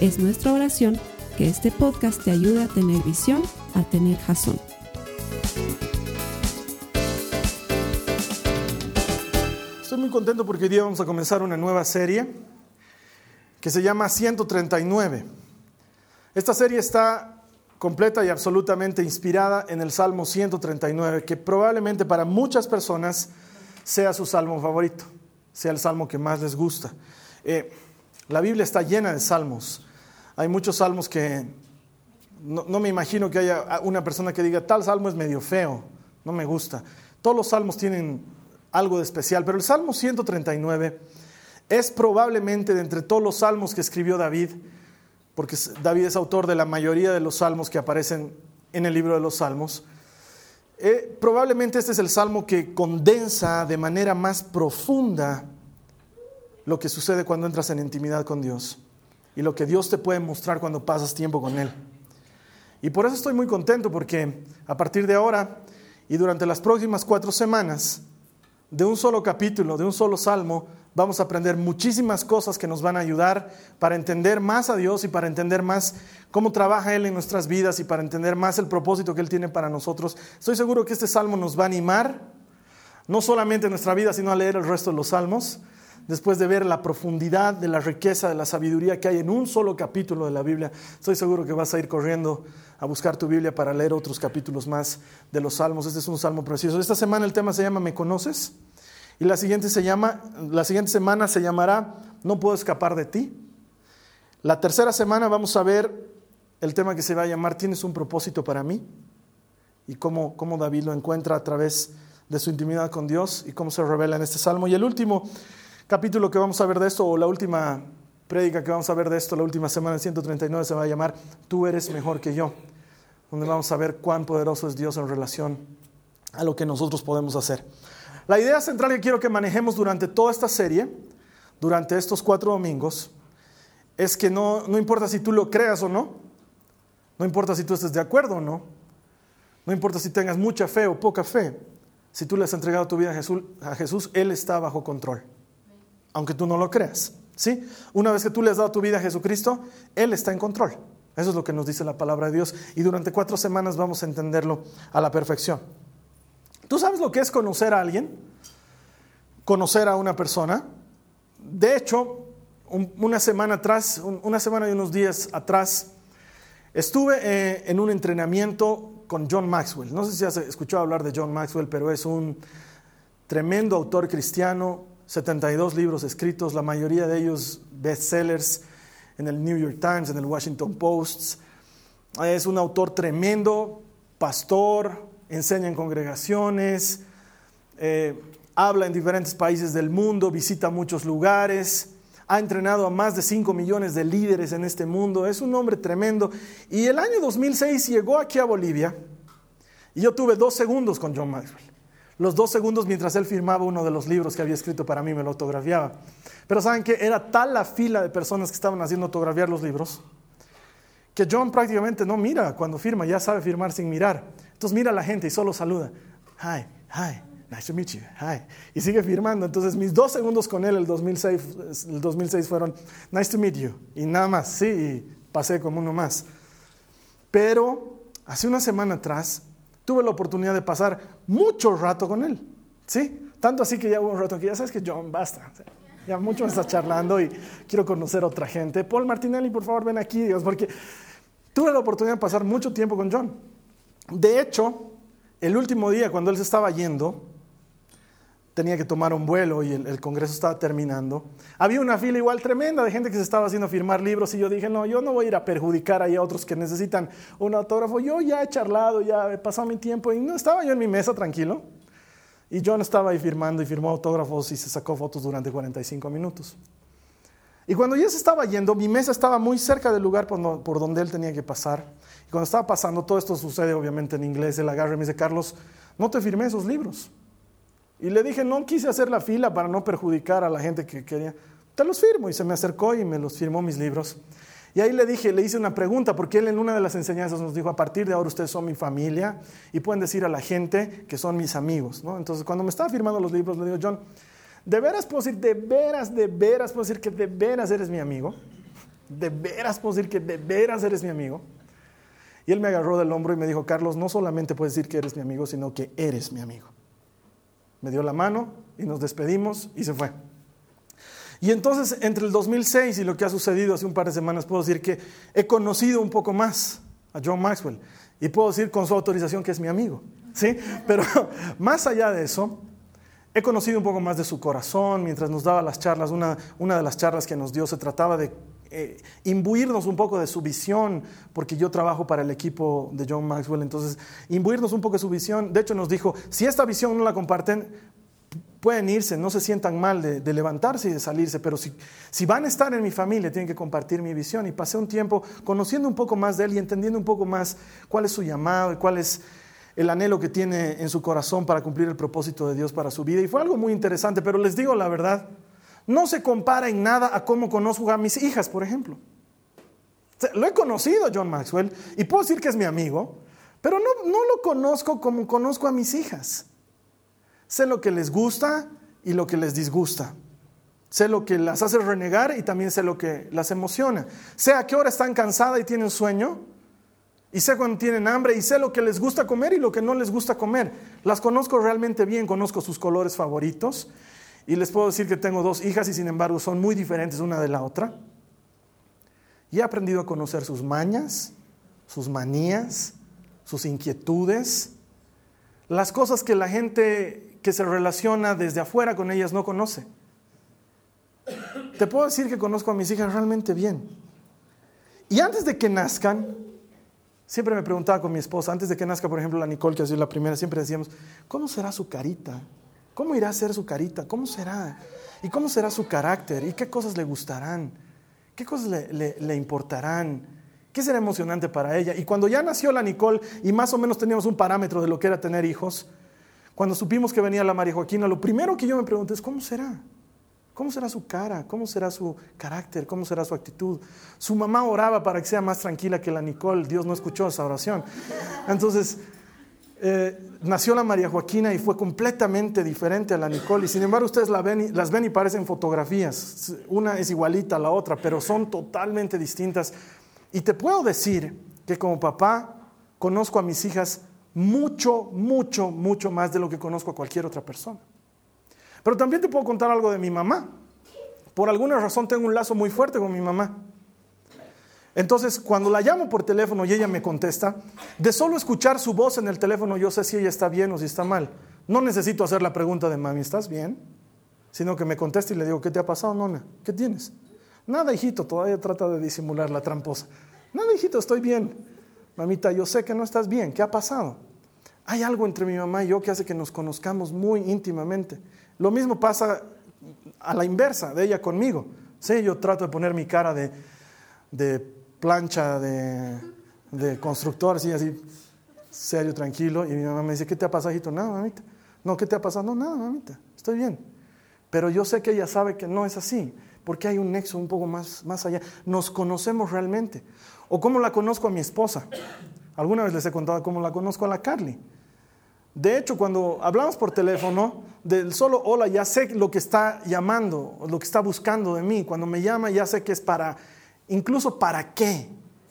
Es nuestra oración que este podcast te ayude a tener visión, a tener Hazón. Estoy muy contento porque hoy día vamos a comenzar una nueva serie que se llama 139. Esta serie está completa y absolutamente inspirada en el Salmo 139, que probablemente para muchas personas sea su salmo favorito, sea el salmo que más les gusta. La Biblia está llena de salmos. Hay muchos salmos que no me imagino que haya una persona que diga, tal salmo es medio feo, no me gusta. Todos los salmos tienen algo de especial, pero el Salmo 139 es probablemente de entre todos los salmos que escribió David, porque David es autor de la mayoría de los salmos que aparecen en el libro de los salmos. Probablemente este es el salmo que condensa de manera más profunda lo que sucede cuando entras en intimidad con Dios y lo que Dios te puede mostrar cuando pasas tiempo con Él. Y por eso estoy muy contento, porque a partir de ahora y durante las próximas 4 semanas, de un solo capítulo, de un solo salmo, vamos a aprender muchísimas cosas que nos van a ayudar para entender más a Dios y para entender más cómo trabaja Él en nuestras vidas y para entender más el propósito que Él tiene para nosotros. Estoy seguro que este salmo nos va a animar, no solamente en nuestra vida, sino a leer el resto de los salmos, después de ver la profundidad de la riqueza, de la sabiduría que hay en un solo capítulo de la Biblia. Estoy seguro que vas a ir corriendo a buscar tu Biblia para leer otros capítulos más de los salmos. Este es un salmo precioso. Esta semana el tema se llama ¿Me conoces? Y la siguiente semana se llamará No puedo escapar de ti. La tercera semana vamos a ver el tema que se va a llamar ¿Tienes un propósito para mí? Y cómo David lo encuentra a través de su intimidad con Dios y cómo se revela en este salmo. Y el último capítulo que vamos a ver de esto, o la última prédica que vamos a ver de esto, la última semana del 139, se va a llamar Tú eres mejor que yo, donde vamos a ver cuán poderoso es Dios en relación a lo que nosotros podemos hacer. La idea central que quiero que manejemos durante toda esta serie, durante estos 4 domingos, es que no importa si tú lo creas o no, no importa si tú estés de acuerdo o no, no importa si tengas mucha fe o poca fe, si tú le has entregado tu vida a Jesús, Él está bajo control. Aunque tú no lo creas, ¿sí? Una vez que tú le has dado tu vida a Jesucristo, Él está en control. Eso es lo que nos dice la palabra de Dios. Y durante 4 semanas vamos a entenderlo a la perfección. ¿Tú sabes lo que es conocer a alguien? Conocer a una persona. De hecho, una semana y unos días atrás, estuve en un entrenamiento con John Maxwell. No sé si has escuchado hablar de John Maxwell, pero es un tremendo autor cristiano, 72 libros escritos, la mayoría de ellos bestsellers en el New York Times, en el Washington Post. Es un autor tremendo, pastor, enseña en congregaciones, habla en diferentes países del mundo, visita muchos lugares, ha entrenado a más de 5 millones de líderes en este mundo. Es un hombre tremendo. Y el año 2006 llegó aquí a Bolivia y yo tuve 2 segundos con John Maxwell. Los 2 segundos mientras él firmaba uno de los libros que había escrito para mí, me lo autografiaba. Pero ¿saben qué? Era tal la fila de personas que estaban haciendo autografiar los libros que John prácticamente no mira cuando firma, ya sabe firmar sin mirar. Entonces mira a la gente y solo saluda. Hi, nice to meet you, hi. Y sigue firmando. Entonces mis 2 segundos con él el 2006 fueron nice to meet you. Y nada más, sí, y pasé como uno más. Pero hace una semana atrás tuve la oportunidad de pasar mucho rato con él, ¿sí? Tanto así que ya hubo un rato que ya sabes que John, basta. Ya mucho me estás charlando y quiero conocer a otra gente. Paul Martinelli, por favor, ven aquí, Dios, porque tuve la oportunidad de pasar mucho tiempo con John. De hecho, el último día cuando él se estaba yendo, tenía que tomar un vuelo y el congreso estaba terminando. Había una fila igual tremenda de gente que se estaba haciendo firmar libros y yo dije, no, yo no voy a ir a perjudicar ahí a otros que necesitan un autógrafo. Yo ya he charlado, ya he pasado mi tiempo y no estaba yo en mi mesa tranquilo. Y John estaba ahí firmando y firmó autógrafos y se sacó fotos durante 45 minutos. Y cuando ya se estaba yendo, mi mesa estaba muy cerca del lugar por donde él tenía que pasar. Y cuando estaba pasando, todo esto sucede obviamente en inglés, él agarra y me dice, Carlos, no te firmé esos libros. Y le dije, no quise hacer la fila para no perjudicar a la gente que quería. Te los firmo. Y se me acercó y me los firmó mis libros. Y ahí le dije, le hice una pregunta, porque él en una de las enseñanzas nos dijo, a partir de ahora ustedes son mi familia y pueden decir a la gente que son mis amigos, ¿no? Entonces, cuando me estaba firmando los libros, le digo, John, ¿de veras puedo decir que de veras eres mi amigo? Y él me agarró del hombro y me dijo, Carlos, no solamente puedes decir que eres mi amigo, sino que eres mi amigo. Me dio la mano y nos despedimos y se fue. Y entonces, entre el 2006 y lo que ha sucedido hace un par de semanas, puedo decir que he conocido un poco más a John Maxwell. Y puedo decir con su autorización que es mi amigo, ¿sí? Pero más allá de eso, he conocido un poco más de su corazón. Mientras nos daba las charlas, una de las charlas que nos dio se trataba de imbuirnos un poco de su visión, porque yo trabajo para el equipo de John Maxwell, entonces imbuirnos un poco de su visión. De hecho nos dijo, si esta visión no la comparten, pueden irse, no se sientan mal de levantarse y de salirse, pero si van a estar en mi familia, tienen que compartir mi visión. Y pasé un tiempo conociendo un poco más de él y entendiendo un poco más cuál es su llamado y cuál es el anhelo que tiene en su corazón para cumplir el propósito de Dios para su vida. Y fue algo muy interesante, pero les digo la verdad, no se compara en nada a cómo conozco a mis hijas, por ejemplo. Lo he conocido, John Maxwell, y puedo decir que es mi amigo, pero no lo conozco como conozco a mis hijas. Sé lo que les gusta y lo que les disgusta. Sé lo que las hace renegar y también sé lo que las emociona. Sé a qué hora están cansadas y tienen sueño. Y sé cuando tienen hambre y sé lo que les gusta comer y lo que no les gusta comer. Las conozco realmente bien, conozco sus colores favoritos. Y les puedo decir que tengo dos hijas y sin embargo son muy diferentes una de la otra. Y he aprendido a conocer sus mañas, sus manías, sus inquietudes. Las cosas que la gente que se relaciona desde afuera con ellas no conoce. Te puedo decir que conozco a mis hijas realmente bien. Y antes de que nazcan, siempre me preguntaba con mi esposa, antes de que nazca, por ejemplo, la Nicole, que ha sido la primera, siempre decíamos, ¿cómo será su carita? ¿Cómo irá a ser su carita? ¿Cómo será? ¿Y cómo será su carácter? ¿Y qué cosas le gustarán? ¿Qué cosas le importarán? ¿Qué será emocionante para ella? Y cuando ya nació la Nicole y más o menos teníamos un parámetro de lo que era tener hijos, cuando supimos que venía la María Joaquina, lo primero que yo me pregunté es, ¿cómo será? ¿Cómo será su cara? ¿Cómo será su carácter? ¿Cómo será su actitud? Su mamá oraba para que sea más tranquila que la Nicole. Dios no escuchó esa oración. Entonces, nació la María Joaquina y fue completamente diferente a la Nicole. Y sin embargo, ustedes las ven y parecen fotografías. Una es igualita a la otra, pero son totalmente distintas. Y te puedo decir que como papá conozco a mis hijas mucho, mucho, mucho más de lo que conozco a cualquier otra persona. Pero también te puedo contar algo de mi mamá. Por alguna razón tengo un lazo muy fuerte con mi mamá. Entonces, cuando la llamo por teléfono y ella me contesta, de solo escuchar su voz en el teléfono, yo sé si ella está bien o si está mal. No necesito hacer la pregunta de, mami, ¿estás bien? Sino que me conteste y le digo, ¿qué te ha pasado, nona? ¿Qué tienes? Nada, hijito, todavía trata de disimular la tramposa. Nada, hijito, estoy bien. Mamita, yo sé que no estás bien. ¿Qué ha pasado? Hay algo entre mi mamá y yo que hace que nos conozcamos muy íntimamente. Lo mismo pasa a la inversa de ella conmigo. Sí, yo trato de poner mi cara de plancha, de constructor, así, serio, tranquilo. Y mi mamá me dice, ¿qué te ha pasado, hijito? Nada, mamita. No, ¿qué te ha pasado? No, nada, mamita. Estoy bien. Pero yo sé que ella sabe que no es así, porque hay un nexo un poco más allá. Nos conocemos realmente. O cómo la conozco a mi esposa. Alguna vez les he contado cómo la conozco a la Carly. De hecho, cuando hablamos por teléfono, del solo hola ya sé lo que está llamando, lo que está buscando de mí. Cuando me llama ya sé que es para, incluso para qué,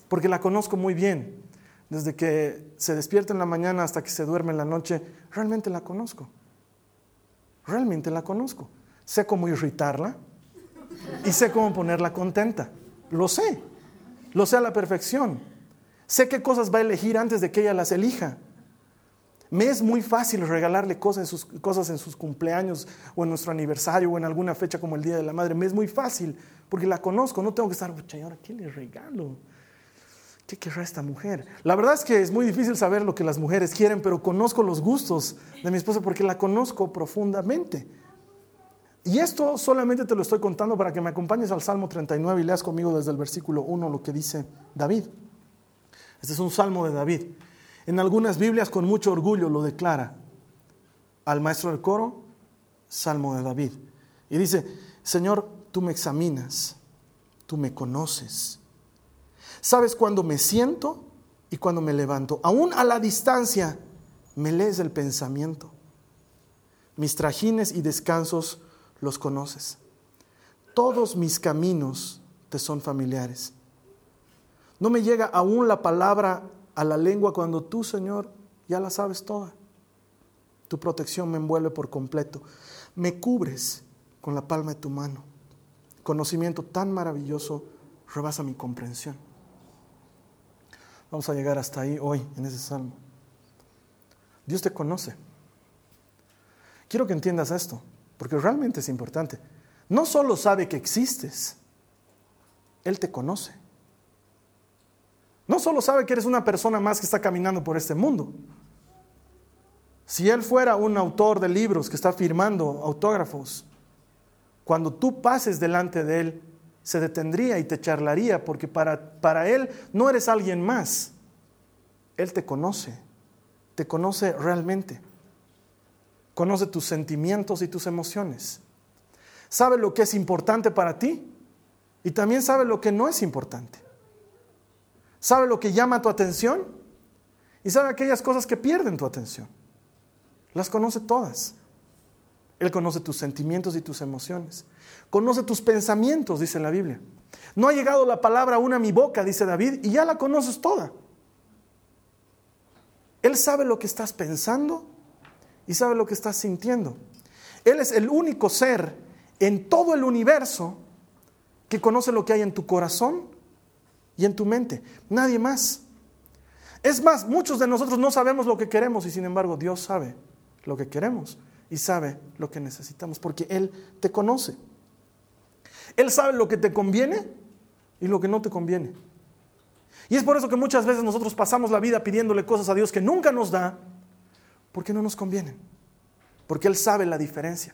porque la conozco muy bien. Desde que se despierta en la mañana hasta que se duerme en la noche, realmente la conozco. Sé cómo irritarla y sé cómo ponerla contenta. Lo sé a la perfección. Sé qué cosas va a elegir antes de que ella las elija. Me es muy fácil regalarle cosas en sus cumpleaños o en nuestro aniversario o en alguna fecha como el Día de la Madre. Me es muy fácil porque la conozco. No tengo que estar, ¿y ahora qué le regalo? ¿Qué querrá esta mujer? La verdad es que es muy difícil saber lo que las mujeres quieren, pero conozco los gustos de mi esposa porque la conozco profundamente. Y esto solamente te lo estoy contando para que me acompañes al Salmo 39 y leas conmigo desde el versículo 1 lo que dice David. Este es un salmo de David. En algunas Biblias con mucho orgullo lo declara al maestro del coro, Salmo de David. Y dice, Señor, tú me examinas, tú me conoces. Sabes cuando me siento y cuando me levanto. Aún a la distancia me lees el pensamiento. Mis trajines y descansos los conoces. Todos mis caminos te son familiares. No me llega aún la palabra a la lengua cuando tú, Señor, ya la sabes toda. Tu protección me envuelve por completo. Me cubres con la palma de tu mano. Conocimiento tan maravilloso rebasa mi comprensión. Vamos a llegar hasta ahí hoy en ese salmo. Dios te conoce. Quiero que entiendas esto, porque realmente es importante. No solo sabe que existes, Él te conoce. No solo sabe que eres una persona más que está caminando por este mundo. Si Él fuera un autor de libros que está firmando autógrafos, cuando tú pases delante de Él, se detendría y te charlaría, porque para Él no eres alguien más. Él te conoce realmente. Conoce tus sentimientos y tus emociones. Sabe lo que es importante para ti y también sabe lo que no es importante. Sabe lo que llama tu atención y sabe aquellas cosas que pierden tu atención. Las conoce todas. Él conoce tus sentimientos y tus emociones. Conoce tus pensamientos, dice la Biblia. No ha llegado la palabra aún a mi boca, dice David, y ya la conoces toda. Él sabe lo que estás pensando y sabe lo que estás sintiendo. Él es el único ser en todo el universo que conoce lo que hay en tu corazón y en tu mente. Nadie más. Es más, muchos de nosotros no sabemos lo que queremos y sin embargo Dios sabe lo que queremos y sabe lo que necesitamos porque Él te conoce. Él sabe lo que te conviene y lo que no te conviene. Y es por eso que muchas veces nosotros pasamos la vida pidiéndole cosas a Dios que nunca nos da, porque no nos convienen, porque Él sabe la diferencia.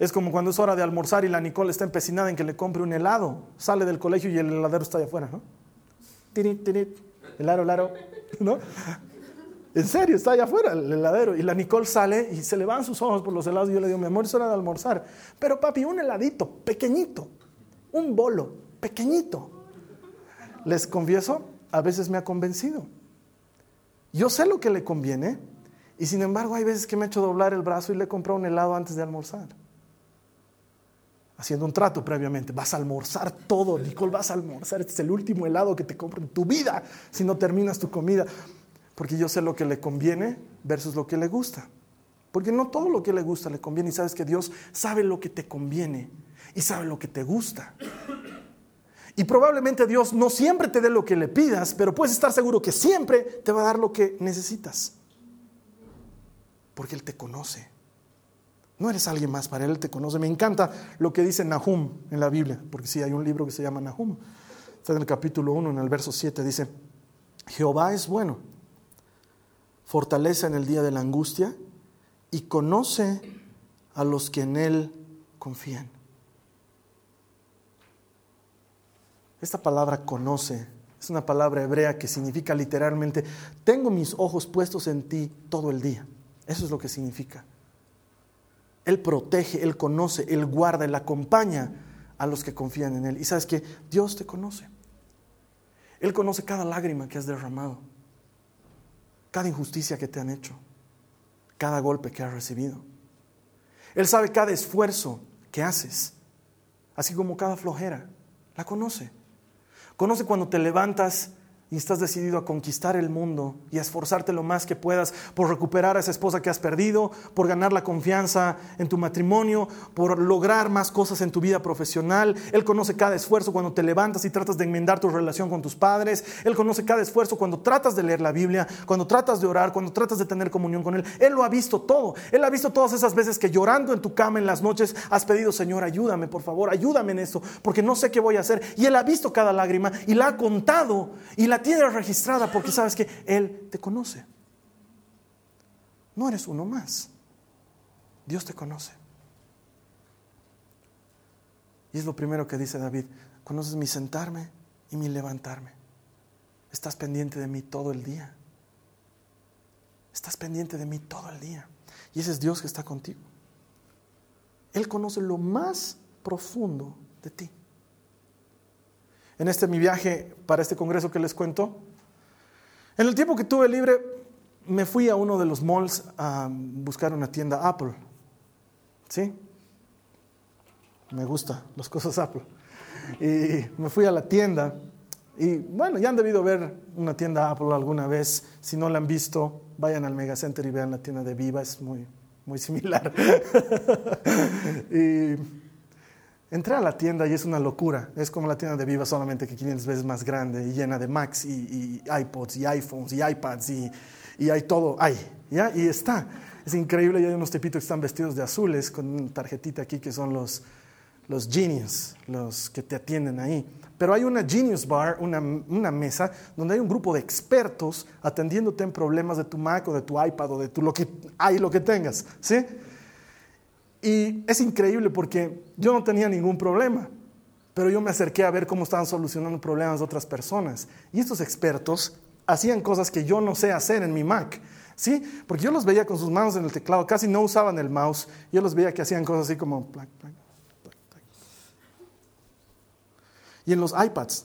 Es como cuando es hora de almorzar y la Nicole está empecinada en que le compre un helado, sale del colegio y el heladero está allá afuera, ¿no? Tirit, tirit, helado, ¿no? En serio, está allá afuera el heladero y la Nicole sale y se le van sus ojos por los helados y yo le digo, mi amor, es hora de almorzar, pero papi, un heladito, pequeñito, un bolo, pequeñito. Les confieso, a veces me ha convencido. Yo sé lo que le conviene y sin embargo hay veces que me he hecho doblar el brazo y le he comprado un helado antes de almorzar. Haciendo un trato previamente. Vas a almorzar todo, Nicole, vas a almorzar. Este es el último helado que te compro en tu vida si no terminas tu comida. Porque yo sé lo que le conviene versus lo que le gusta. Porque no todo lo que le gusta le conviene y sabes que Dios sabe lo que te conviene y sabe lo que te gusta. Y probablemente Dios no siempre te dé lo que le pidas, pero puedes estar seguro que siempre te va a dar lo que necesitas. Porque Él te conoce. No eres alguien más para Él, Él te conoce. Me encanta lo que dice Nahum en la Biblia, porque sí, hay un libro que se llama Nahum. Está en el capítulo 1, en el verso 7, dice, Jehová es bueno, fortaleza en el día de la angustia y conoce a los que en Él confían. Esta palabra conoce, es una palabra hebrea que significa literalmente, tengo mis ojos puestos en ti todo el día. Eso es lo que significa. Él protege, Él conoce, Él guarda, Él acompaña a los que confían en Él. Y sabes que Dios te conoce. Él conoce cada lágrima que has derramado, cada injusticia que te han hecho, cada golpe que has recibido. Él sabe cada esfuerzo que haces, así como cada flojera, la conoce. Conoce cuando te levantas y estás decidido a conquistar el mundo y a esforzarte lo más que puedas por recuperar a esa esposa que has perdido, por ganar la confianza en tu matrimonio, por lograr más cosas en tu vida profesional. Él conoce cada esfuerzo cuando te levantas y tratas de enmendar tu relación con tus padres. Él conoce cada esfuerzo cuando tratas de leer la Biblia, cuando tratas de orar, cuando tratas de tener comunión con Él. Él lo ha visto todo. Él ha visto todas esas veces que llorando en tu cama en las noches has pedido, Señor, ayúdame, por favor, ayúdame en esto, porque no sé qué voy a hacer. Y Él ha visto cada lágrima y la ha contado y la tiene registrada porque sabes que Él te conoce. No eres uno más. Dios te conoce. Y es lo primero que dice David: conoces mi sentarme y mi levantarme. Estás pendiente de mí todo el día. Estás pendiente de mí todo el día. Y ese es Dios que está contigo. Él conoce lo más profundo de ti. En mi viaje para este congreso que les cuento, en el tiempo que tuve libre, me fui a uno de los malls a buscar una tienda Apple. ¿Sí? Me gustan las cosas Apple. Y me fui a la tienda. Y bueno, ya han debido ver una tienda Apple alguna vez. Si no la han visto, vayan al Megacenter y vean la tienda de Viva. Es muy, muy similar. Y entré a la tienda y es una locura. Es como la tienda de Viva, solamente que 500 veces más grande y llena de Macs y iPods y iPhones y iPads y hay todo. Hay, ¿ya? Y está. Es increíble. Y hay unos tipitos que están vestidos de azules con una tarjetita aquí que son los genius, los que te atienden ahí. Pero hay una Genius Bar, una mesa donde hay un grupo de expertos atendiéndote en problemas de tu Mac o de tu iPad o de tu lo que tengas, ¿sí? Y es increíble porque yo no tenía ningún problema, pero yo me acerqué a ver cómo estaban solucionando problemas de otras personas. Y estos expertos hacían cosas que yo no sé hacer en mi Mac, ¿sí? Porque yo los veía con sus manos en el teclado, casi no usaban el mouse. Yo los veía que hacían cosas así como plac, plac. Y en los iPads.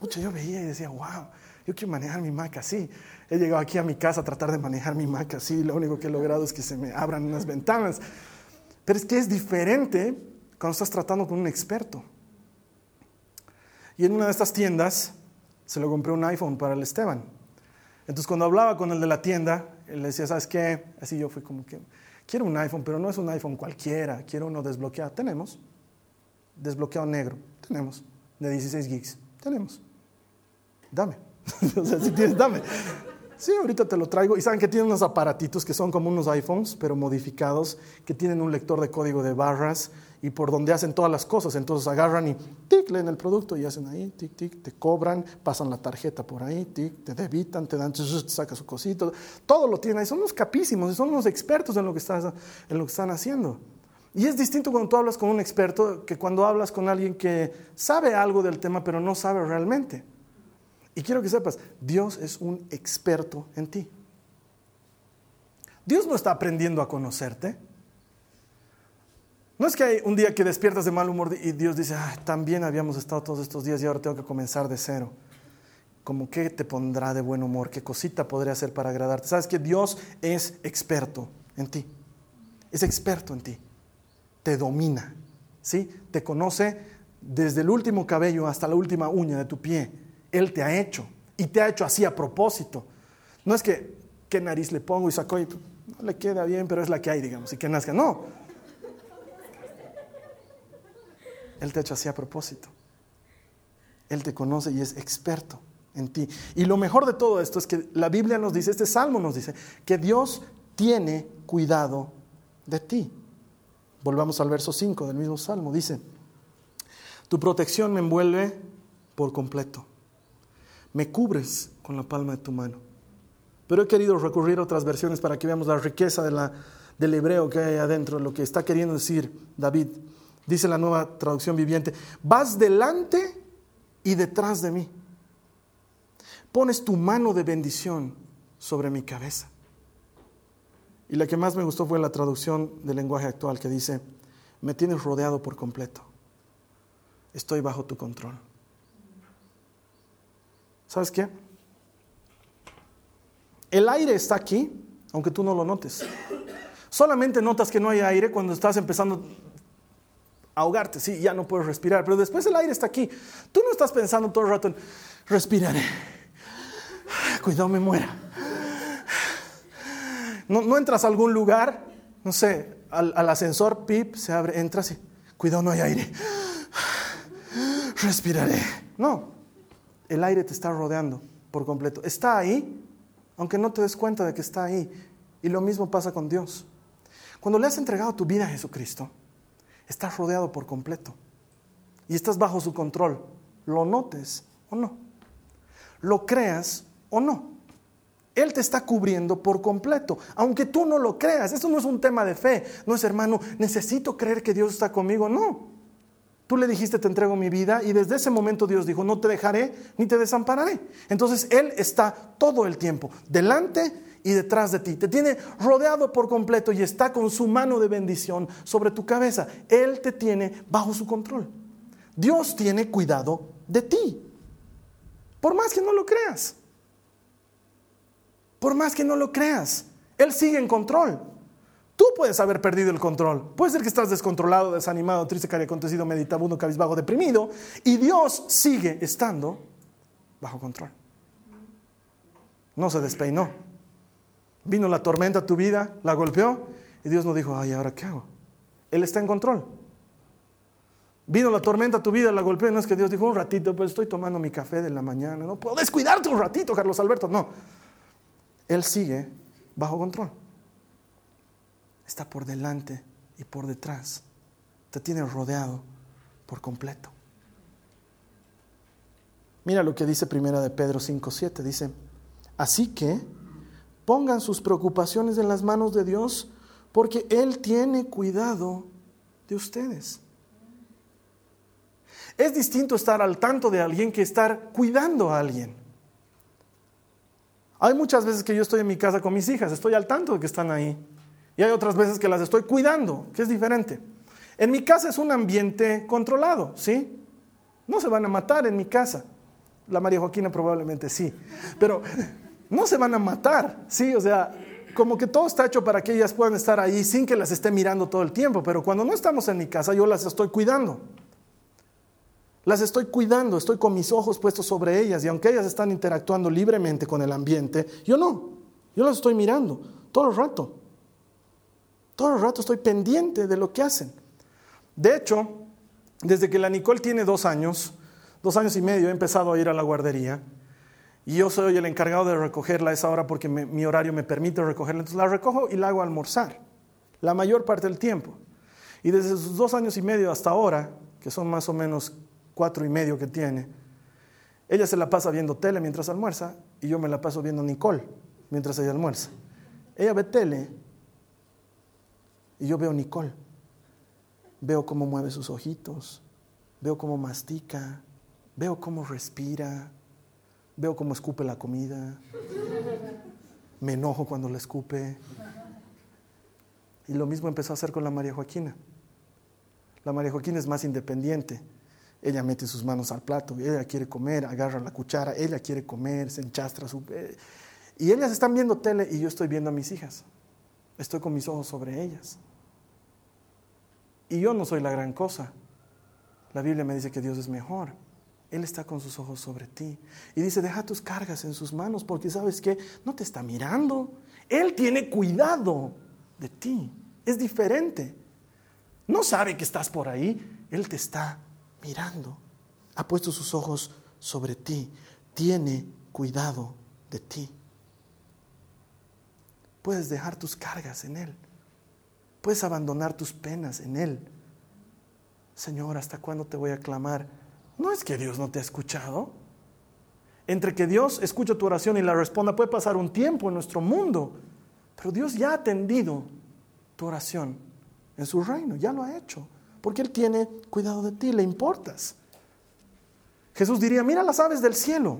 Mucho yo veía y decía, wow, yo quiero manejar mi Mac así. He llegado aquí a mi casa a tratar de manejar mi Mac así. Y lo único que he logrado es que se me abran unas ventanas. Pero es que es diferente cuando estás tratando con un experto. Y en una de estas tiendas se lo compré un iPhone para el Esteban. Entonces cuando hablaba con el de la tienda, él le decía, ¿sabes qué? Así yo fui como que, quiero un iPhone, pero no es un iPhone cualquiera. Quiero uno desbloqueado. Tenemos. Desbloqueado negro, tenemos, de 16 gigs, tenemos, dame, o sea, si tienes, dame, sí, ahorita te lo traigo. Y saben que tienen unos aparatitos que son como unos iPhones, pero modificados, que tienen un lector de código de barras y por donde hacen todas las cosas. Entonces agarran y tic, leen el producto y hacen ahí, tic, tic, te cobran, pasan la tarjeta por ahí, tic, te debitan, te dan, te saca su cosito, todo lo tienen ahí, son unos capísimos, son unos expertos en lo que están haciendo. Y es distinto cuando tú hablas con un experto que cuando hablas con alguien que sabe algo del tema, pero no sabe realmente. Y quiero que sepas, Dios es un experto en ti. Dios no está aprendiendo a conocerte. No es que hay un día que despiertas de mal humor y Dios dice, ah, también habíamos estado todos estos días y ahora tengo que comenzar de cero. Como que te pondrá de buen humor, qué cosita podría hacer para agradarte. Sabes que Dios es experto en ti. Es experto en ti. Te domina, ¿sí? Te conoce desde el último cabello hasta la última uña de tu pie. Él te ha hecho y te ha hecho así a propósito. No es que qué nariz le pongo y sacó y no le queda bien, pero es la que hay, digamos, y que nazca. No. Él te ha hecho así a propósito. Él te conoce y es experto en ti. Y lo mejor de todo esto es que la Biblia nos dice, este salmo nos dice, que Dios tiene cuidado de ti. Volvamos al verso 5 del mismo Salmo. Dice, tu protección me envuelve por completo. Me cubres con la palma de tu mano. Pero he querido recurrir a otras versiones para que veamos la riqueza del hebreo que hay adentro, lo que está queriendo decir David. Dice la Nueva Traducción Viviente, vas delante y detrás de mí. Pones tu mano de bendición sobre mi cabeza. Y la que más me gustó fue la traducción del lenguaje actual que dice, me tienes rodeado por completo. Estoy bajo tu control. ¿Sabes qué? El aire está aquí, aunque tú no lo notes. Solamente notas que no hay aire cuando estás empezando a ahogarte. Sí, ya no puedes respirar, pero después el aire está aquí. Tú no estás pensando todo el rato en, respiraré. Cuidado, me muera. No entras a algún lugar, no sé, al ascensor, pip, se abre, entras y cuidado, no hay aire. Respiraré. No, el aire te está rodeando por completo. Está ahí, aunque no te des cuenta de que está ahí. Y lo mismo pasa con Dios. Cuando le has entregado tu vida a Jesucristo, estás rodeado por completo. Y estás bajo su control. Lo notes o no. Lo creas o no. Él te está cubriendo por completo, aunque tú no lo creas. Esto no es un tema de fe, no es hermano, necesito creer que Dios está conmigo, no. Tú le dijiste, te entrego mi vida, y desde ese momento Dios dijo, no te dejaré ni te desampararé. Entonces Él está todo el tiempo, delante y detrás de ti. Te tiene rodeado por completo y está con su mano de bendición sobre tu cabeza. Él te tiene bajo su control. Dios tiene cuidado de ti, por más que no lo creas. Por más que no lo creas, Él sigue en control. Tú puedes haber perdido el control. Puede ser que estás descontrolado, desanimado, triste, cariacontecido, meditabundo, cabizbajo, deprimido. Y Dios sigue estando bajo control. No se despeinó. Vino la tormenta a tu vida, la golpeó. Y Dios no dijo, ay, ¿ahora qué hago? Él está en control. Vino la tormenta a tu vida, la golpeó. No es que Dios dijo, un ratito, pues estoy tomando mi café de la mañana. No puedo descuidarte un ratito, Carlos Alberto. No. Él sigue bajo control. Está por delante y por detrás. Te tiene rodeado por completo. Mira lo que dice 1 de Pedro 5:7. Dice, así que pongan sus preocupaciones en las manos de Dios, porque Él tiene cuidado de ustedes. Es distinto estar al tanto de alguien que estar cuidando a alguien. Hay muchas veces que yo estoy en mi casa con mis hijas, estoy al tanto de que están ahí. Y hay otras veces que las estoy cuidando, que es diferente. En mi casa es un ambiente controlado, ¿sí? No se van a matar en mi casa. La María Joaquina probablemente sí. Pero no se van a matar, ¿sí? O sea, como que todo está hecho para que ellas puedan estar ahí sin que las esté mirando todo el tiempo. Pero cuando no estamos en mi casa, yo las estoy cuidando. Las estoy cuidando, estoy con mis ojos puestos sobre ellas, y aunque ellas están interactuando libremente con el ambiente, yo no, yo las estoy mirando todo el rato estoy pendiente de lo que hacen. De hecho, desde que la Nicole tiene 2 años y medio, he empezado a ir a la guardería, y yo soy el encargado de recogerla a esa hora porque mi horario me permite recogerla, entonces la recojo y la hago almorzar la mayor parte del tiempo. Y desde sus 2 años y medio hasta ahora, que son más o menos 4 y medio que tiene, ella se la pasa viendo tele mientras almuerza, y yo me la paso viendo Nicole mientras ella almuerza. Ella ve tele y yo veo Nicole. Veo cómo mueve sus ojitos, veo cómo mastica, veo cómo respira, veo cómo escupe la comida. Me enojo cuando la escupe. Y lo mismo empezó a hacer con la María Joaquina. La María Joaquina es más independiente. Ella mete sus manos al plato, ella quiere comer, agarra la cuchara, ella quiere comer, se enchastra. Y ellas están viendo tele y yo estoy viendo a mis hijas. Estoy con mis ojos sobre ellas. Y yo no soy la gran cosa. La Biblia me dice que Dios es mejor. Él está con sus ojos sobre ti. Y dice, deja tus cargas en sus manos, porque ¿sabes qué? No te está mirando. Él tiene cuidado de ti. Es diferente. No sabe que estás por ahí. Él te está mirando, ha puesto sus ojos sobre ti, tiene cuidado de ti. Puedes dejar tus cargas en Él, puedes abandonar tus penas en Él. Señor, ¿hasta cuándo te voy a clamar? No es que Dios no te ha escuchado. Entre que Dios escucha tu oración y la responda, puede pasar un tiempo en nuestro mundo, pero Dios ya ha atendido tu oración en su reino, ya lo ha hecho. Porque Él tiene cuidado de ti, le importas. Jesús diría, mira las aves del cielo,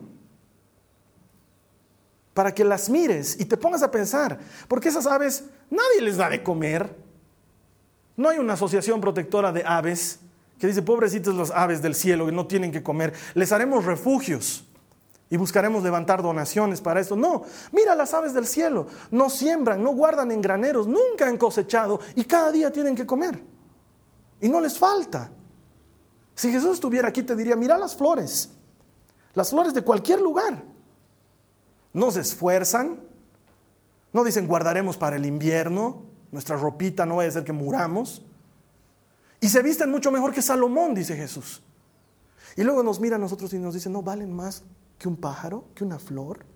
para que las mires y te pongas a pensar, porque esas aves nadie les da de comer. No hay una asociación protectora de aves que dice, pobrecitos las aves del cielo que no tienen que comer, les haremos refugios y buscaremos levantar donaciones para esto. No, mira las aves del cielo, no siembran, no guardan en graneros, nunca han cosechado y cada día tienen que comer. Y no les falta. Si Jesús estuviera aquí te diría, mira las flores de cualquier lugar. No se esfuerzan, no dicen guardaremos para el invierno, nuestra ropita no vaya a ser que muramos. Y se visten mucho mejor que Salomón, dice Jesús. Y luego nos mira a nosotros y nos dice, ¿no valen más que un pájaro, que una flor?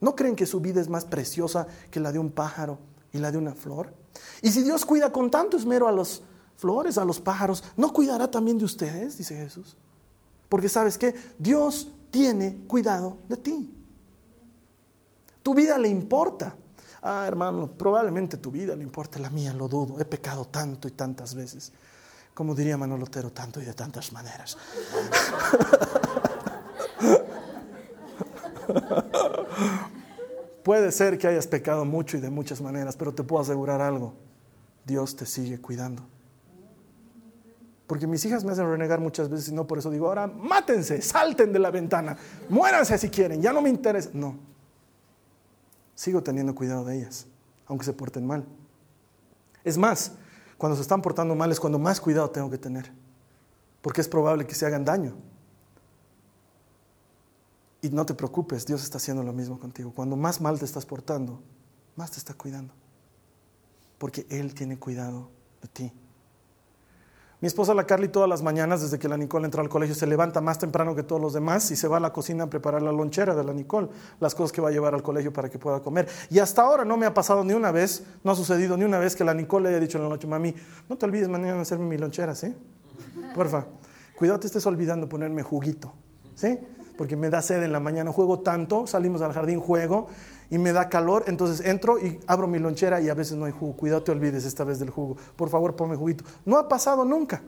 ¿No creen que su vida es más preciosa que la de un pájaro y la de una flor? Y si Dios cuida con tanto esmero a los flores, a los pájaros, ¿no cuidará también de ustedes?, dice Jesús. Porque ¿sabes qué? Dios tiene cuidado de ti. Tu vida le importa. Ah, hermano, probablemente tu vida le importa, la mía lo dudo. He pecado tanto y tantas veces. Como diría Manolo Otero, tanto y de tantas maneras. Puede ser que hayas pecado mucho y de muchas maneras, pero te puedo asegurar algo. Dios te sigue cuidando. Porque mis hijas me hacen renegar muchas veces y no por eso digo, ahora mátense, salten de la ventana, muéranse si quieren, ya no me interesa. No, sigo teniendo cuidado de ellas, aunque se porten mal. Es más, cuando se están portando mal es cuando más cuidado tengo que tener, porque es probable que se hagan daño. Y no te preocupes, Dios está haciendo lo mismo contigo. Cuando más mal te estás portando, más te está cuidando, porque Él tiene cuidado de ti. Mi esposa, la Carly, todas las mañanas, desde que la Nicole entró al colegio, se levanta más temprano que todos los demás y se va a la cocina a preparar la lonchera de la Nicole, las cosas que va a llevar al colegio para que pueda comer. Y hasta ahora no me ha pasado ni una vez, no ha sucedido ni una vez que la Nicole le haya dicho en la noche, mami, no te olvides mañana de hacerme mi lonchera, ¿sí? Porfa, cuidado te estés olvidando ponerme juguito, ¿sí? Porque me da sed en la mañana, juego tanto, salimos al jardín, juego y me da calor, entonces entro y abro mi lonchera y a veces no hay jugo. Cuidado te olvides esta vez del jugo, por favor ponme juguito. No ha pasado nunca,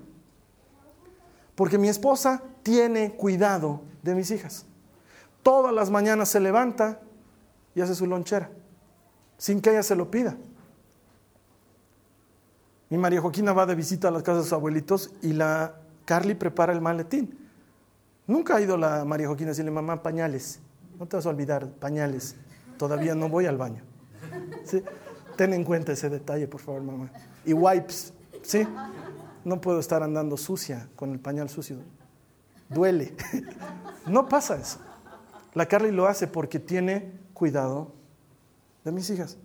porque mi esposa tiene cuidado de mis hijas. Todas las mañanas se levanta y hace su lonchera, sin que ella se lo pida. Mi María Joaquina va de visita a las casas de sus abuelitos y la Carly prepara el maletín. Nunca ha ido la María Joaquina a decirle, mamá, pañales. No te vas a olvidar, pañales. Todavía no voy al baño. ¿Sí? Ten en cuenta ese detalle, por favor, mamá. Y wipes, ¿sí? No puedo estar andando sucia con el pañal sucio. Duele. No pasa eso. La Carly lo hace porque tiene cuidado de mis hijas.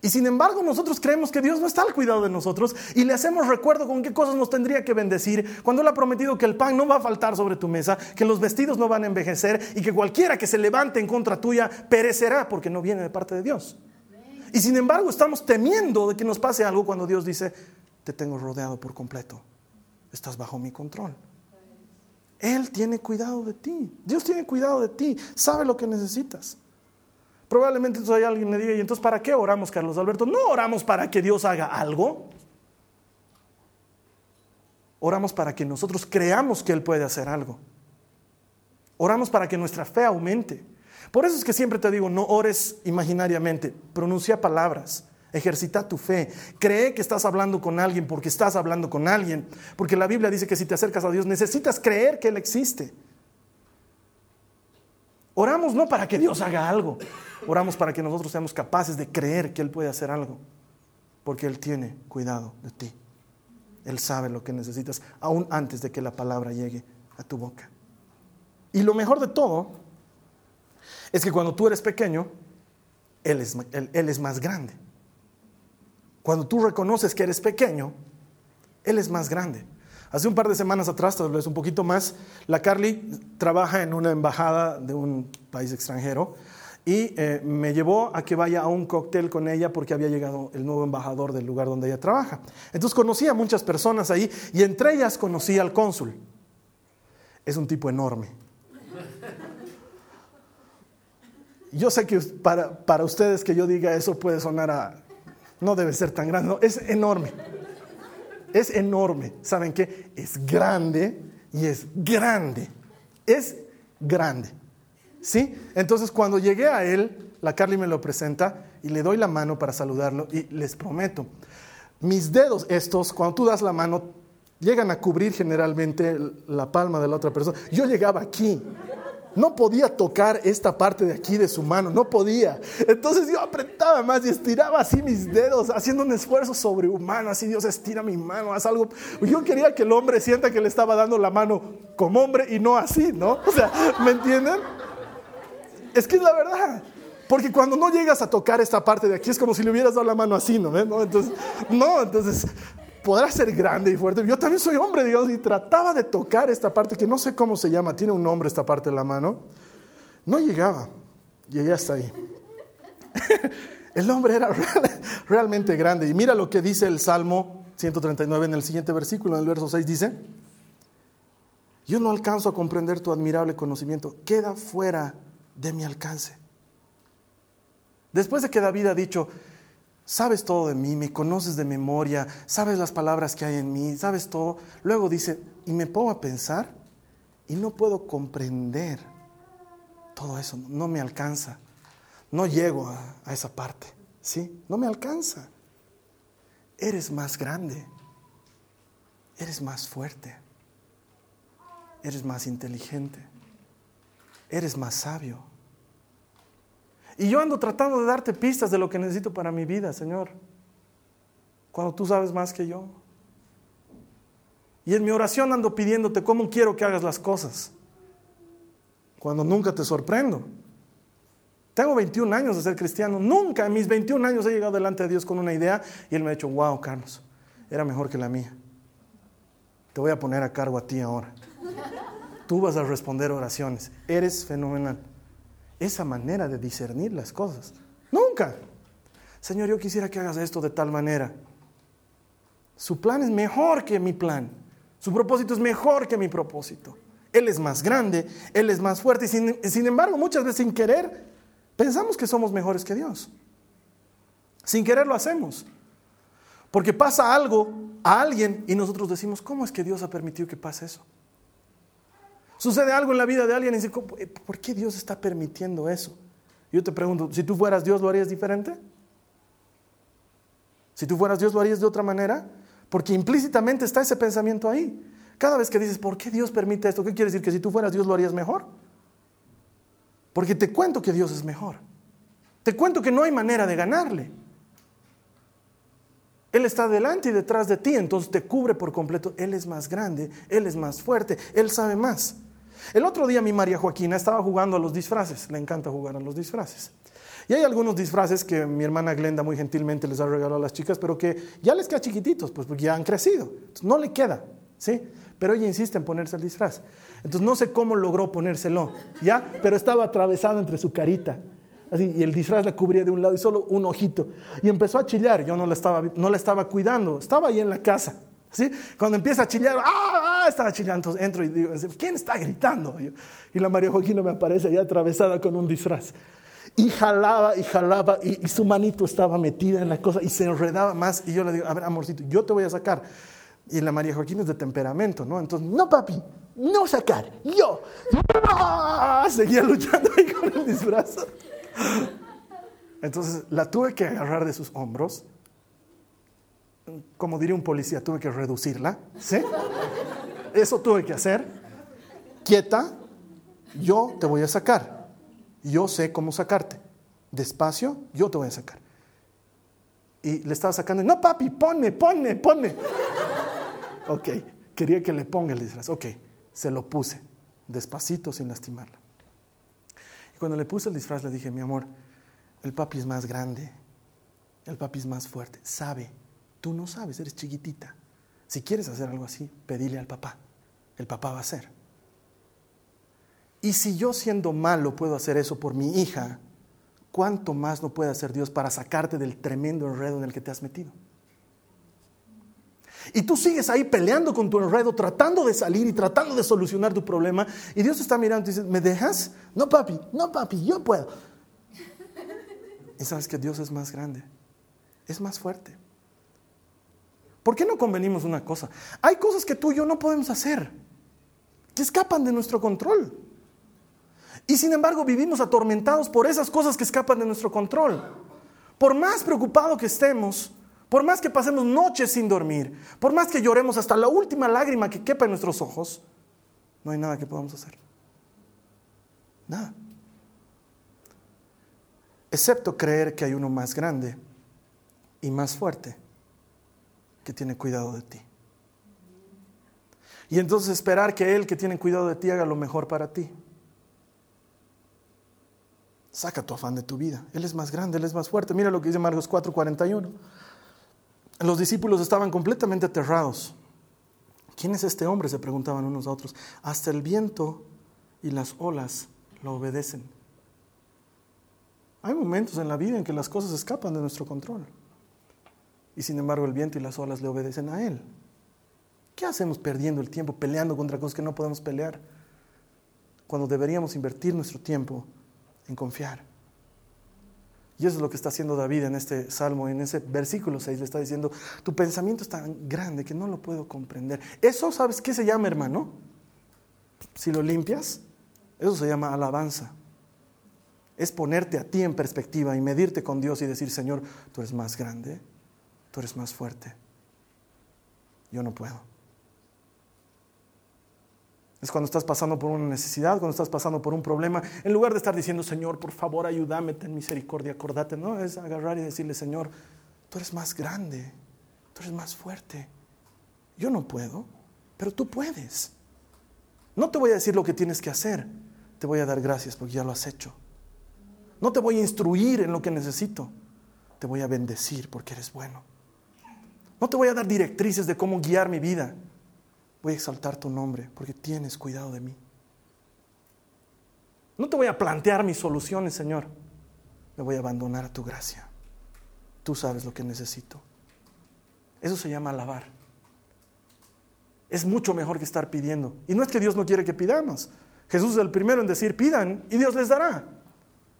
Y sin embargo nosotros creemos que Dios no está al cuidado de nosotros y le hacemos recuerdo con qué cosas nos tendría que bendecir, cuando Él ha prometido que el pan no va a faltar sobre tu mesa, que los vestidos no van a envejecer y que cualquiera que se levante en contra tuya perecerá porque no viene de parte de Dios. Y sin embargo estamos temiendo de que nos pase algo cuando Dios dice, te tengo rodeado por completo, estás bajo mi control. Él tiene cuidado de ti, Dios tiene cuidado de ti, sabe lo que necesitas. Probablemente entonces alguien me diga, ¿y entonces para qué oramos, Carlos Alberto? No oramos para que Dios haga algo. Oramos para que nosotros creamos que Él puede hacer algo. Oramos para que nuestra fe aumente. Por eso es que siempre te digo, no ores imaginariamente, pronuncia palabras, ejercita tu fe, cree que estás hablando con alguien porque estás hablando con alguien. Porque la Biblia dice que si te acercas a Dios necesitas creer que Él existe. Oramos no para que Dios haga algo, oramos para que nosotros seamos capaces de creer que Él puede hacer algo, porque Él tiene cuidado de ti. Él sabe lo que necesitas, aún antes de que la palabra llegue a tu boca. Y lo mejor de todo es que cuando tú eres pequeño, Él es más grande. Cuando tú reconoces que eres pequeño, Él es más grande. Hace un par de semanas atrás, tal vez un poquito más, la Carly trabaja en una embajada de un país extranjero y me llevó a que vaya a un cóctel con ella porque había llegado el nuevo embajador del lugar donde ella trabaja. Entonces conocí a muchas personas ahí y entre ellas conocí al cónsul. Es un tipo enorme. Yo sé que para ustedes que yo diga eso puede sonar a... No debe ser tan grande, no, es enorme. Es enorme, ¿saben qué? Es grande y es grande. Es grande, ¿sí? Entonces cuando llegué a él, la Carly me lo presenta y le doy la mano para saludarlo y les prometo, mis dedos estos, cuando tú das la mano, llegan a cubrir generalmente la palma de la otra persona. Yo llegaba aquí. No podía tocar esta parte de aquí de su mano, no podía. Entonces yo apretaba más y estiraba así mis dedos, haciendo un esfuerzo sobrehumano, así Dios estira mi mano, haz algo. Yo quería que el hombre sienta que le estaba dando la mano como hombre y no así, ¿no? O sea, ¿me entienden? Es que es la verdad, porque cuando no llegas a tocar esta parte de aquí es como si le hubieras dado la mano así, ¿no? Entonces podrá ser grande y fuerte. Yo también soy hombre, Dios, y trataba de tocar esta parte que no sé cómo se llama. Tiene un nombre esta parte de la mano. No llegaba. Llegué hasta ahí. El hombre era realmente grande. Y mira lo que dice el Salmo 139 en el siguiente versículo, en el verso 6 dice, yo no alcanzo a comprender tu admirable conocimiento. Queda fuera de mi alcance. Después de que David ha dicho, sabes todo de mí, me conoces de memoria, sabes las palabras que hay en mí, sabes todo. Luego dice, y me pongo a pensar y no puedo comprender todo eso, no me alcanza. No llego a esa parte, ¿sí? No me alcanza. Eres más grande, eres más fuerte, eres más inteligente, eres más sabio. Y yo ando tratando de darte pistas de lo que necesito para mi vida, Señor, cuando tú sabes más que yo. Y en mi oración ando pidiéndote cómo quiero que hagas las cosas, cuando nunca te sorprendo. Tengo 21 años de ser cristiano. Nunca en mis 21 años he llegado delante de Dios con una idea y Él me ha dicho, wow, Carlos, era mejor que la mía. Te voy a poner a cargo a ti ahora. Tú vas a responder oraciones. Eres fenomenal. Esa manera de discernir las cosas. Nunca. Señor, yo quisiera que hagas esto de tal manera. Su plan es mejor que mi plan. Su propósito es mejor que mi propósito. Él es más grande. Él es más fuerte. Y sin embargo, muchas veces sin querer, pensamos que somos mejores que Dios. Sin querer lo hacemos. Porque pasa algo a alguien y nosotros decimos, ¿cómo es que Dios ha permitido que pase eso? Sucede algo en la vida de alguien y dice, ¿por qué Dios está permitiendo eso? Yo te pregunto, si tú fueras Dios, ¿lo harías diferente? Si tú fueras Dios, ¿lo harías de otra manera? Porque implícitamente está ese pensamiento ahí. Cada vez que dices, ¿por qué Dios permite esto? ¿Qué quiere decir? ¿Que si tú fueras Dios, lo harías mejor? Porque te cuento que Dios es mejor. Te cuento que no hay manera de ganarle. Él está delante y detrás de ti, entonces te cubre por completo. Él es más grande, Él es más fuerte, Él sabe más. El otro día mi María Joaquina estaba jugando a los disfraces. Le encanta jugar a los disfraces. Y hay algunos disfraces que mi hermana Glenda muy gentilmente les ha regalado a las chicas, pero que ya les queda chiquititos, pues porque ya han crecido. Entonces, no le queda, ¿sí? Pero ella insiste en ponerse el disfraz. Entonces no sé cómo logró ponérselo, ¿ya? Pero estaba atravesado entre su carita. Así, y el disfraz la cubría de un lado y solo un ojito. Y empezó a chillar. Yo no la estaba cuidando. Estaba ahí en la casa, ¿sí? Cuando empieza a chillar, ¡ah! Estaba chillando. Entonces entro y digo, ¿quién está gritando? Y la María Joaquina me aparece ya atravesada con un disfraz. Y jalaba y su manito estaba metida en la cosa y se enredaba más. Y yo le digo, a ver, amorcito, yo te voy a sacar. Y la María Joaquina es de temperamento, ¿no? Entonces, no, papi, no sacar, yo. ¡Ah! Seguía luchando ahí con el disfraz. Entonces, la tuve que agarrar de sus hombros. Como diría un policía, tuve que reducirla, ¿sí? Eso tuve que hacer. Quieta, yo te voy a sacar. Yo sé cómo sacarte. Despacio, yo te voy a sacar. Y le estaba sacando, no, papi, ponme. Ok, quería que le ponga el disfraz. Ok, se lo puse, despacito, sin lastimarla. Y cuando le puse el disfraz, le dije, mi amor, el papi es más grande, el papi es más fuerte, sabe. Tú no sabes, eres chiquitita. Si quieres hacer algo así, pedile al papá. El papá va a hacer. Y si yo siendo malo puedo hacer eso por mi hija, ¿cuánto más no puede hacer Dios para sacarte del tremendo enredo en el que te has metido? Y tú sigues ahí peleando con tu enredo, tratando de salir y tratando de solucionar tu problema. Y Dios está mirando y dice, ¿me dejas? No, papi, yo puedo. Y sabes que Dios es más grande, es más fuerte. ¿Por qué no convenimos una cosa? Hay cosas que tú y yo no podemos hacer, que escapan de nuestro control. Y sin embargo vivimos atormentados por esas cosas que escapan de nuestro control. Por más preocupado que estemos, por más que pasemos noches sin dormir, por más que lloremos hasta la última lágrima que quepa en nuestros ojos, no hay nada que podamos hacer. Nada. Excepto creer que hay uno más grande y más fuerte que tiene cuidado de ti. Y entonces esperar que Él que tiene cuidado de ti haga lo mejor para ti. Saca tu afán de tu vida. Él es más grande, Él es más fuerte. Mira lo que dice Marcos 4:41. Los discípulos estaban completamente aterrados. ¿Quién es este hombre?, se preguntaban unos a otros. Hasta el viento y las olas lo obedecen. Hay momentos en la vida en que las cosas escapan de nuestro control. Y sin embargo el viento y las olas le obedecen a Él. ¿Qué hacemos perdiendo el tiempo peleando contra cosas que no podemos pelear? Cuando deberíamos invertir nuestro tiempo en confiar. Y eso es lo que está haciendo David en este Salmo, en ese versículo 6, le está diciendo, tu pensamiento es tan grande que no lo puedo comprender. Eso, ¿sabes qué se llama, hermano? Si lo limpias, eso se llama alabanza. Es ponerte a ti en perspectiva y medirte con Dios y decir, Señor, tú eres más grande, tú eres más fuerte. Yo no puedo. Es cuando estás pasando por una necesidad, cuando estás pasando por un problema, en lugar de estar diciendo, Señor, por favor, ayúdame, ten misericordia, acordate, no, es agarrar y decirle, Señor, tú eres más grande, tú eres más fuerte. Yo no puedo, pero tú puedes. No te voy a decir lo que tienes que hacer, te voy a dar gracias porque ya lo has hecho. No te voy a instruir en lo que necesito, te voy a bendecir porque eres bueno. No te voy a dar directrices de cómo guiar mi vida. Voy a exaltar tu nombre porque tienes cuidado de mí. No te voy a plantear mis soluciones, Señor. Me voy a abandonar a tu gracia. Tú sabes lo que necesito. Eso se llama alabar. Es mucho mejor que estar pidiendo. Y no es que Dios no quiere que pidamos. Jesús es el primero en decir, pidan y Dios les dará.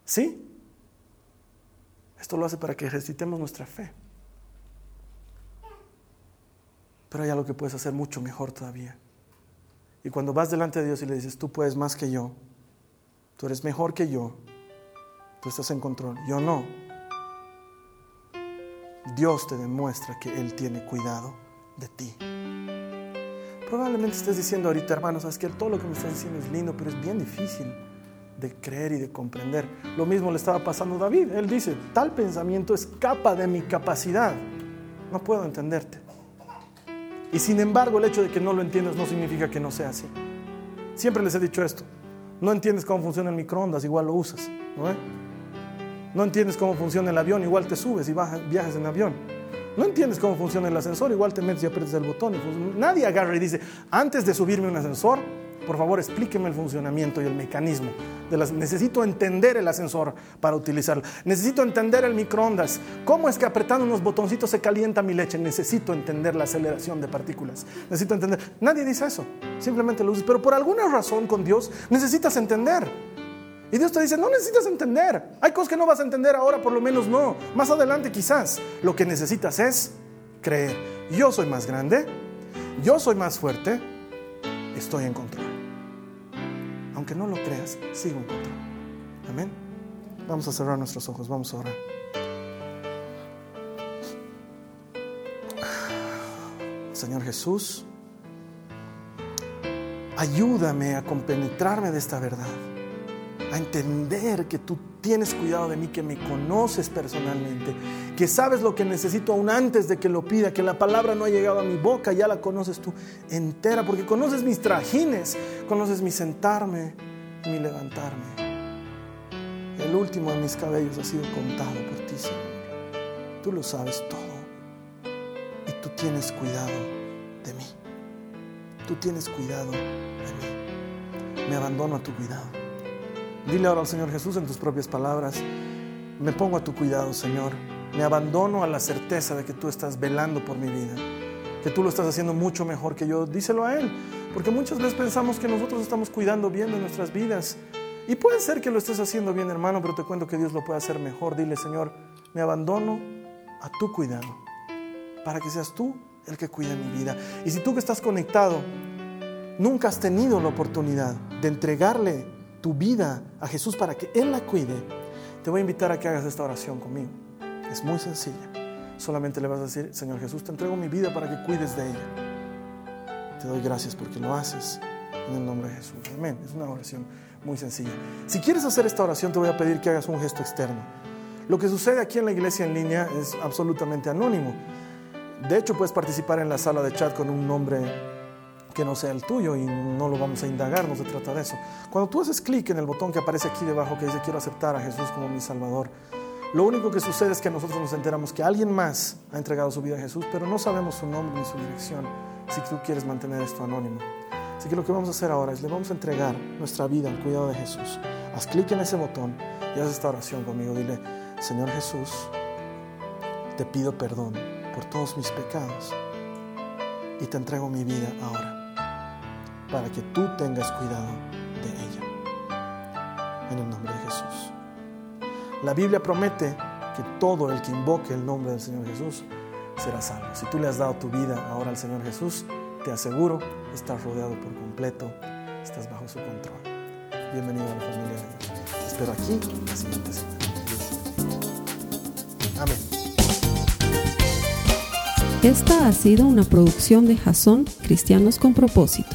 ¿Sí? Esto lo hace para que ejercitemos nuestra fe. Pero hay algo que puedes hacer mucho mejor todavía. Y cuando vas delante de Dios y le dices, tú puedes más que yo, tú eres mejor que yo, tú estás en control, yo no. Dios te demuestra que Él tiene cuidado de ti. Probablemente estés diciendo ahorita, hermano, sabes que todo lo que me estás diciendo es lindo, pero es bien difícil de creer y de comprender. Lo mismo le estaba pasando a David. Él dice, tal pensamiento escapa de mi capacidad. No puedo entenderte. Y sin embargo, el hecho de que no lo entiendas no significa que no sea así. Siempre les he dicho esto. No entiendes cómo funciona el microondas, igual lo usas. ¿No? No entiendes cómo funciona el avión, igual te subes y viajas en avión. No entiendes cómo funciona el ascensor, igual te metes y aprietas el botón. Nadie agarra y dice, antes de subirme a un ascensor, por favor explíqueme el funcionamiento y el mecanismo. Necesito entender el ascensor para utilizarlo. Necesito entender el microondas. ¿Cómo es que apretando unos botoncitos se calienta mi leche? Necesito entender la aceleración de partículas. Necesito entender. Nadie dice eso. Simplemente lo usas. Pero por alguna razón con Dios necesitas entender. Y Dios te dice, no necesitas entender. Hay cosas que no vas a entender ahora, por lo menos no. Más adelante quizás. Lo que necesitas es creer. Yo soy más grande. Yo soy más fuerte. Estoy en control. Aunque no lo creas, sigo en control. Amén. Vamos a cerrar nuestros ojos, vamos a orar. Señor Jesús, ayúdame a compenetrarme de esta verdad, a entender que tú tienes cuidado de mí, que me conoces personalmente, que sabes lo que necesito aún antes de que lo pida, que la palabra no ha llegado a mi boca, ya la conoces tú entera, porque conoces mis trajines, conoces mi sentarme y mi levantarme. El último de mis cabellos ha sido contado por ti, Señor. Tú lo sabes todo y tú tienes cuidado de mí. Tú tienes cuidado de mí. Me abandono a tu cuidado. Dile ahora al Señor Jesús en tus propias palabras, me pongo a tu cuidado, Señor. Me abandono a la certeza de que tú estás velando por mi vida, que tú lo estás haciendo mucho mejor que yo. Díselo a Él, porque muchas veces pensamos que nosotros estamos cuidando bien de nuestras vidas. Y puede ser que lo estés haciendo bien, hermano, pero te cuento que Dios lo puede hacer mejor. Dile, Señor, me abandono a tu cuidado, para que seas tú el que cuida mi vida. Y si tú que estás conectado, nunca has tenido la oportunidad de entregarle tu vida a Jesús para que Él la cuide, te voy a invitar a que hagas esta oración conmigo. Es muy sencilla. Solamente le vas a decir, Señor Jesús, te entrego mi vida para que cuides de ella. Te doy gracias porque lo haces en el nombre de Jesús. Amén. Es una oración muy sencilla. Si quieres hacer esta oración, te voy a pedir que hagas un gesto externo. Lo que sucede aquí en la iglesia en línea es absolutamente anónimo. De hecho, puedes participar en la sala de chat con un nombre que no sea el tuyo y no lo vamos a indagar, no se trata de eso. Cuando tú haces clic en el botón que aparece aquí debajo que dice quiero aceptar a Jesús como mi Salvador, lo único que sucede es que nosotros nos enteramos que alguien más ha entregado su vida a Jesús, pero no sabemos su nombre ni su dirección, si tú quieres mantener esto anónimo. Así que lo que vamos a hacer ahora es le vamos a entregar nuestra vida al cuidado de Jesús. Haz clic en ese botón y haz esta oración conmigo. Dile, Señor Jesús, te pido perdón por todos mis pecados y te entrego mi vida ahora para que tú tengas cuidado de ella. En el nombre de Jesús. La Biblia promete que todo el que invoque el nombre del Señor Jesús será salvo. Si tú le has dado tu vida ahora al Señor Jesús, te aseguro, estás rodeado por completo, estás bajo su control. Bienvenido a la familia de Dios. Te espero aquí la siguiente semana. Amén. Esta ha sido una producción de Hazón Cristianos con Propósito.